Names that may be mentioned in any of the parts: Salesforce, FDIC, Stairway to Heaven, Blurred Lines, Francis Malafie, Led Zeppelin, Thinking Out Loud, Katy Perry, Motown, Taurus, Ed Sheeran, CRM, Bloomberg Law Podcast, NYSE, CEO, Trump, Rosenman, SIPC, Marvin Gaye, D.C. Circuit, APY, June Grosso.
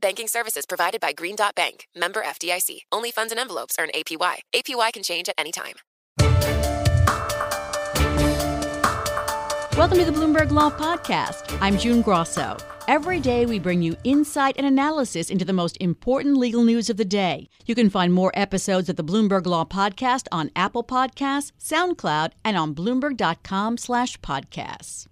Banking services provided by Green Dot Bank, member FDIC. Only funds and envelopes earn APY. APY can change at any time. Welcome to the Bloomberg Law Podcast. I'm June Grosso. Every day we bring you insight and analysis into the most important legal news of the day. You can find more episodes of the Bloomberg Law Podcast on Apple Podcasts, SoundCloud, and on Bloomberg.com/podcasts.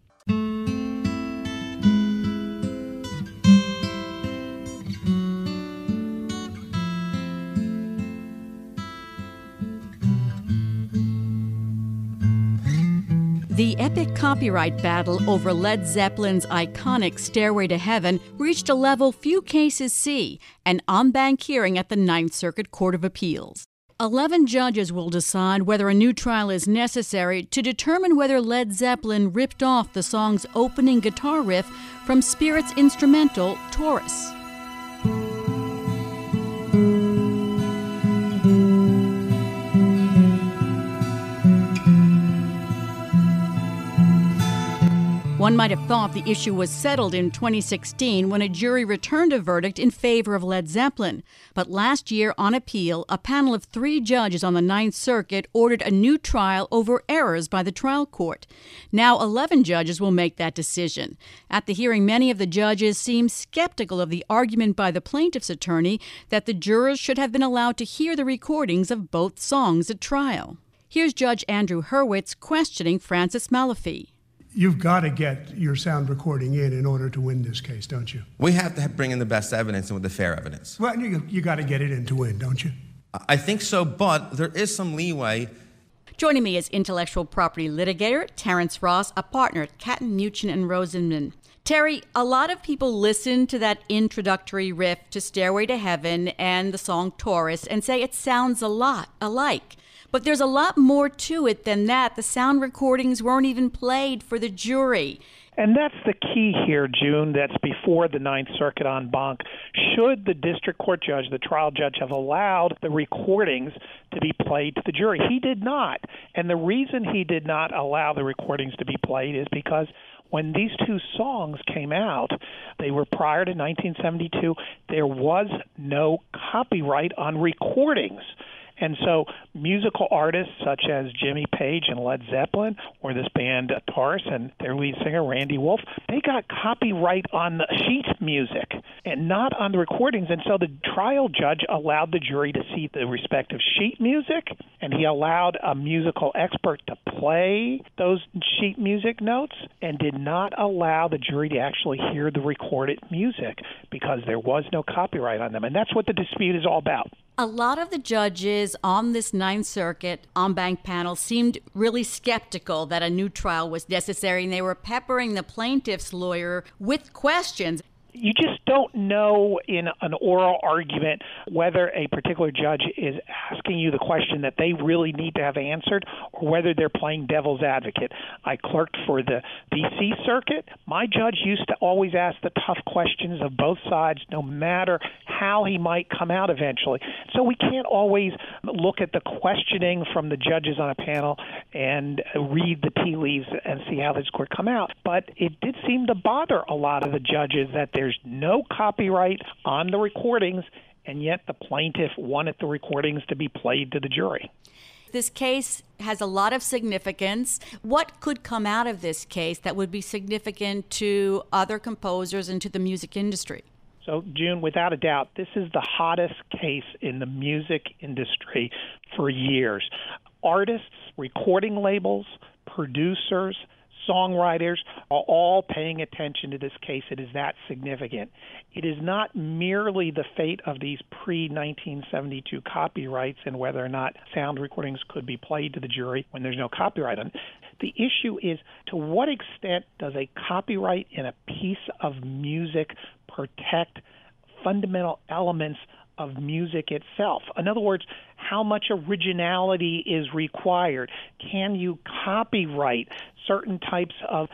The epic copyright battle over Led Zeppelin's iconic Stairway to Heaven reached a level few cases see, an en banc hearing at the Ninth Circuit Court of Appeals. 11 judges will decide whether a new trial is necessary to determine whether Led Zeppelin ripped off the song's opening guitar riff from Spirit's instrumental, Taurus. One might have thought the issue was settled in 2016 when a jury returned a verdict in favor of Led Zeppelin. But last year, on appeal, a panel of 3 judges on the Ninth Circuit ordered a new trial over errors by the trial court. Now 11 judges will make that decision. At the hearing, many of the judges seemed skeptical of the argument by the plaintiff's attorney that the jurors should have been allowed to hear the recordings of both songs at trial. Here's Judge Andrew Hurwitz questioning Francis Malafie. You've got to get your sound recording in order to win this case, don't you? We have to bring in the best evidence and with the fair evidence. Well, you got to get it in to win, don't you? I think so, but there is some leeway. Joining me is intellectual property litigator Terrence Ross, a partner at Katten Muchin and Rosenman. Terry, a lot of people listen to that introductory riff to Stairway to Heaven and the song Taurus and say it sounds a lot alike. But there's a lot more to it than that. The sound recordings weren't even played for the jury. And that's the key here, June, that's before the Ninth Circuit en banc. Should the district court judge, the trial judge, have allowed the recordings to be played to the jury? He did not. And the reason he did not allow the recordings to be played is because when these two songs came out, they were prior to 1972, there was no copyright on recordings. And so musical artists such as Jimmy Page and Led Zeppelin, or this band Taurus and their lead singer Randy Wolf, they got copyright on the sheet music and not on the recordings. And so the trial judge allowed the jury to see the respective sheet music, and he allowed a musical expert to play those sheet music notes and did not allow the jury to actually hear the recorded music because there was no copyright on them. And that's what the dispute is all about. A lot of the judges on this Ninth Circuit en banc panel seemed really skeptical that a new trial was necessary, and they were peppering the plaintiff's lawyer with questions. You just don't know in an oral argument whether a particular judge is asking you the question that they really need to have answered or whether they're playing devil's advocate. I clerked for the D.C. Circuit. My judge used to always ask the tough questions of both sides, no matter how he might come out eventually. So we can't always look at the questioning from the judges on a panel and read the tea leaves and see how this court come out. But it did seem to bother a lot of the judges that there's no copyright on the recordings, and yet the plaintiff wanted the recordings to be played to the jury. This case has a lot of significance. What could come out of this case that would be significant to other composers and to the music industry? So, June, without a doubt, this is the hottest case in the music industry for years. Artists, recording labels, producers, songwriters are all paying attention to this case. It is that significant. It is not merely the fate of these pre-1972 copyrights and whether or not sound recordings could be played to the jury when there's no copyright on it. The issue is, to what extent does a copyright in a piece of music protect fundamental elements of music itself? In other words, how much originality is required? Can you copyright certain types of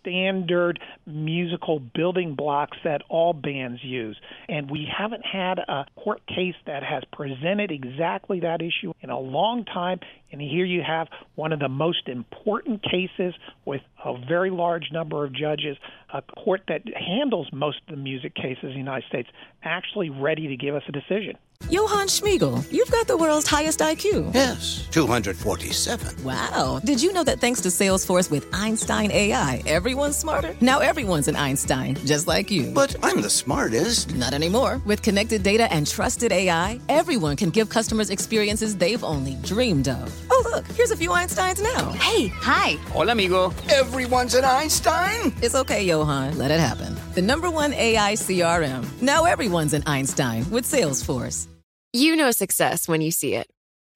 standard musical building blocks that all bands use? And we haven't had a court case that has presented exactly that issue in a long time. And here you have one of the most important cases with a very large number of judges, a court that handles most of the music cases in the United States, actually ready to give us a decision. Johann Schmiegel, you've got the world's highest IQ. Yes, 247. Wow. Did you know that thanks to Salesforce with Einstein AI, everyone's smarter? Now everyone's an Einstein, just like you. But I'm the smartest. Not anymore. With connected data and trusted AI, everyone can give customers experiences they've only dreamed of. Oh, look, here's a few Einsteins now. Hey. Hi. Hola, amigo. Everyone's an Einstein? It's okay, Johann. Let it happen. The #1 AI CRM. Now everyone's an Einstein with Salesforce. You know success when you see it,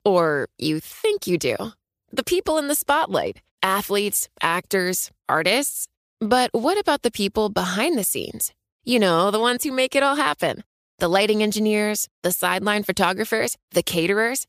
or you think you do. The people in the spotlight, athletes, actors, artists. But what about the people behind the scenes? You know, the ones who make it all happen. The lighting engineers, the sideline photographers, the caterers.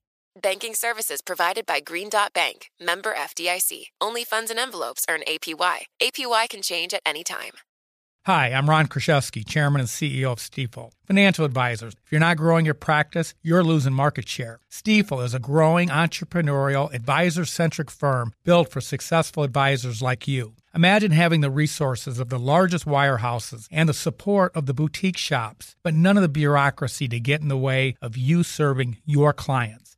Banking services provided by Green Dot Bank, member FDIC. Only funds and envelopes earn APY. APY can change at any time. Hi, I'm Ron Kraszewski, Chairman and CEO of Stifel. Financial advisors, if you're not growing your practice, you're losing market share. Stifel is a growing entrepreneurial, advisor-centric firm built for successful advisors like you. Imagine having the resources of the largest wirehouses and the support of the boutique shops, but none of the bureaucracy to get in the way of you serving your clients.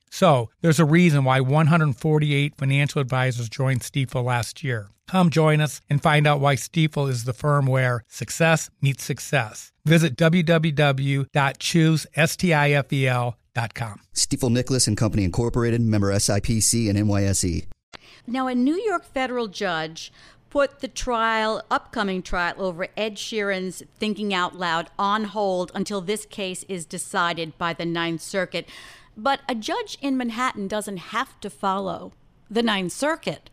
So there's a reason why 148 financial advisors joined Stifel last year. Come join us and find out why Stifel is the firm where success meets success. Visit www.choosestifel.com. Stifel Nicholas and Company Incorporated, member SIPC and NYSE. Now, a New York federal judge put the trial, upcoming trial, over Ed Sheeran's Thinking Out Loud on hold until this case is decided by the Ninth Circuit. But a judge in Manhattan doesn't have to follow the Ninth Circuit.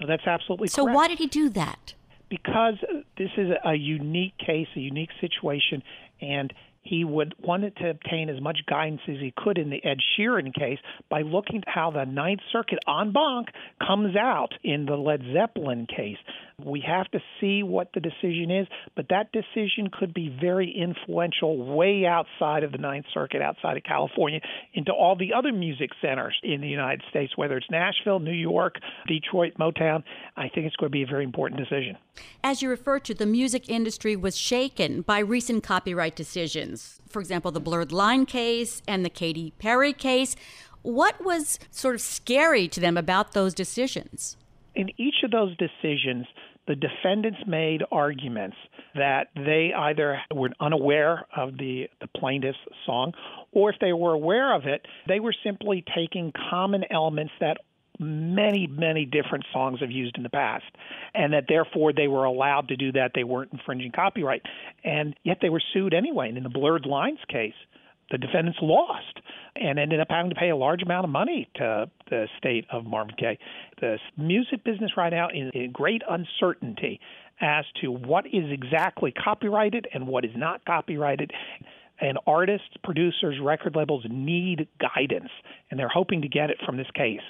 No, that's absolutely correct. So why did he do that? Because this is a unique case, a unique situation, and he would wanted to obtain as much guidance as he could in the Ed Sheeran case by looking at how the Ninth Circuit en banc comes out in the Led Zeppelin case. We have to see what the decision is, but that decision could be very influential way outside of the Ninth Circuit, outside of California, into all the other music centers in the United States, whether it's Nashville, New York, Detroit, Motown. I think it's going to be a very important decision. As you refer to, the music industry was shaken by recent copyright decisions. For example, the Blurred Line case and the Katy Perry case. What was sort of scary to them about those decisions? In each of those decisions, the defendants made arguments that they either were unaware of the plaintiff's song, or if they were aware of it, they were simply taking common elements that many, many different songs have used in the past, and that therefore they were allowed to do that. They weren't infringing copyright, and yet they were sued anyway. And in the Blurred Lines case, the defendants lost and ended up having to pay a large amount of money to the state of Marvin Gaye. The music business right now is in great uncertainty as to what is exactly copyrighted and what is not copyrighted. And artists, producers, record labels need guidance, and they're hoping to get it from this case.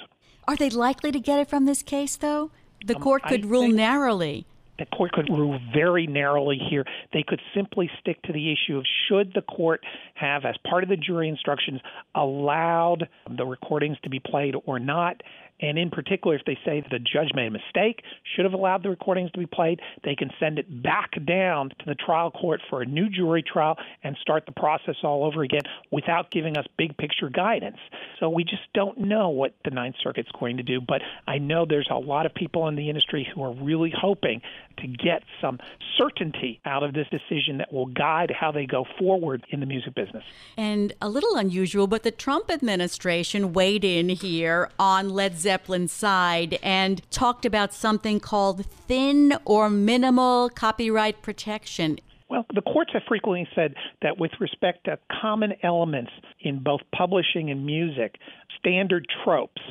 Are they likely to get it from this case, though? The court could rule narrowly. The court could rule very narrowly here. They could simply stick to the issue of should the court have, as part of the jury instructions, allowed the recordings to be played or not. And in particular, if they say the judge made a mistake, should have allowed the recordings to be played, they can send it back down to the trial court for a new jury trial and start the process all over again without giving us big picture guidance. So we just don't know what the Ninth Circuit's going to do. But I know there's a lot of people in the industry who are really hoping to get some certainty out of this decision that will guide how they go forward in the music business. And a little unusual, but the Trump administration weighed in here on Led Zeppelin's side and talked about something called thin or minimal copyright protection. Well, the courts have frequently said that with respect to common elements in both publishing and music, standard tropes,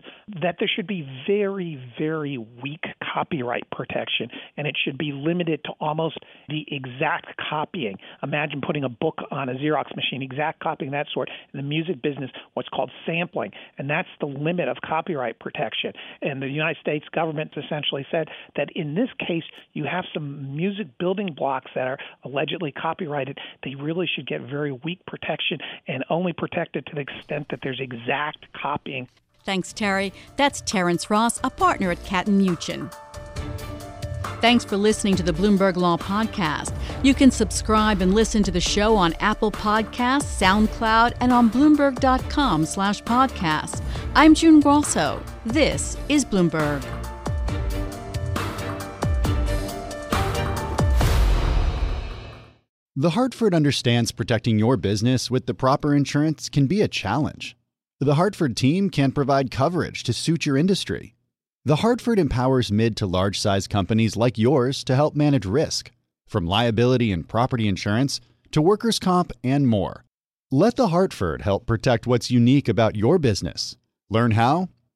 that there should be very, very weak copyright protection, and it should be limited to almost the exact copying. Imagine putting a book on a Xerox machine, exact copying, that sort. In the music business, what's called sampling, and that's the limit of copyright protection. And the United States government essentially said that in this case, you have some music building blocks that are allegedly copyrighted. They really should get very weak protection and only protected to the extent that there's exact copying. Thanks, Terry. That's Terrence Ross, a partner at Katten Muchin. Thanks for listening to the Bloomberg Law Podcast. You can subscribe and listen to the show on Apple Podcasts, SoundCloud, and on Bloomberg.com/podcast. I'm June Grosso. This is Bloomberg. The Hartford understands protecting your business with the proper insurance can be a challenge. The Hartford team can provide coverage to suit your industry. The Hartford empowers mid to large-size companies like yours to help manage risk, from liability and property insurance to workers' comp and more. Let The Hartford help protect what's unique about your business. Learn how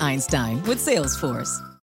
Einstein with Salesforce.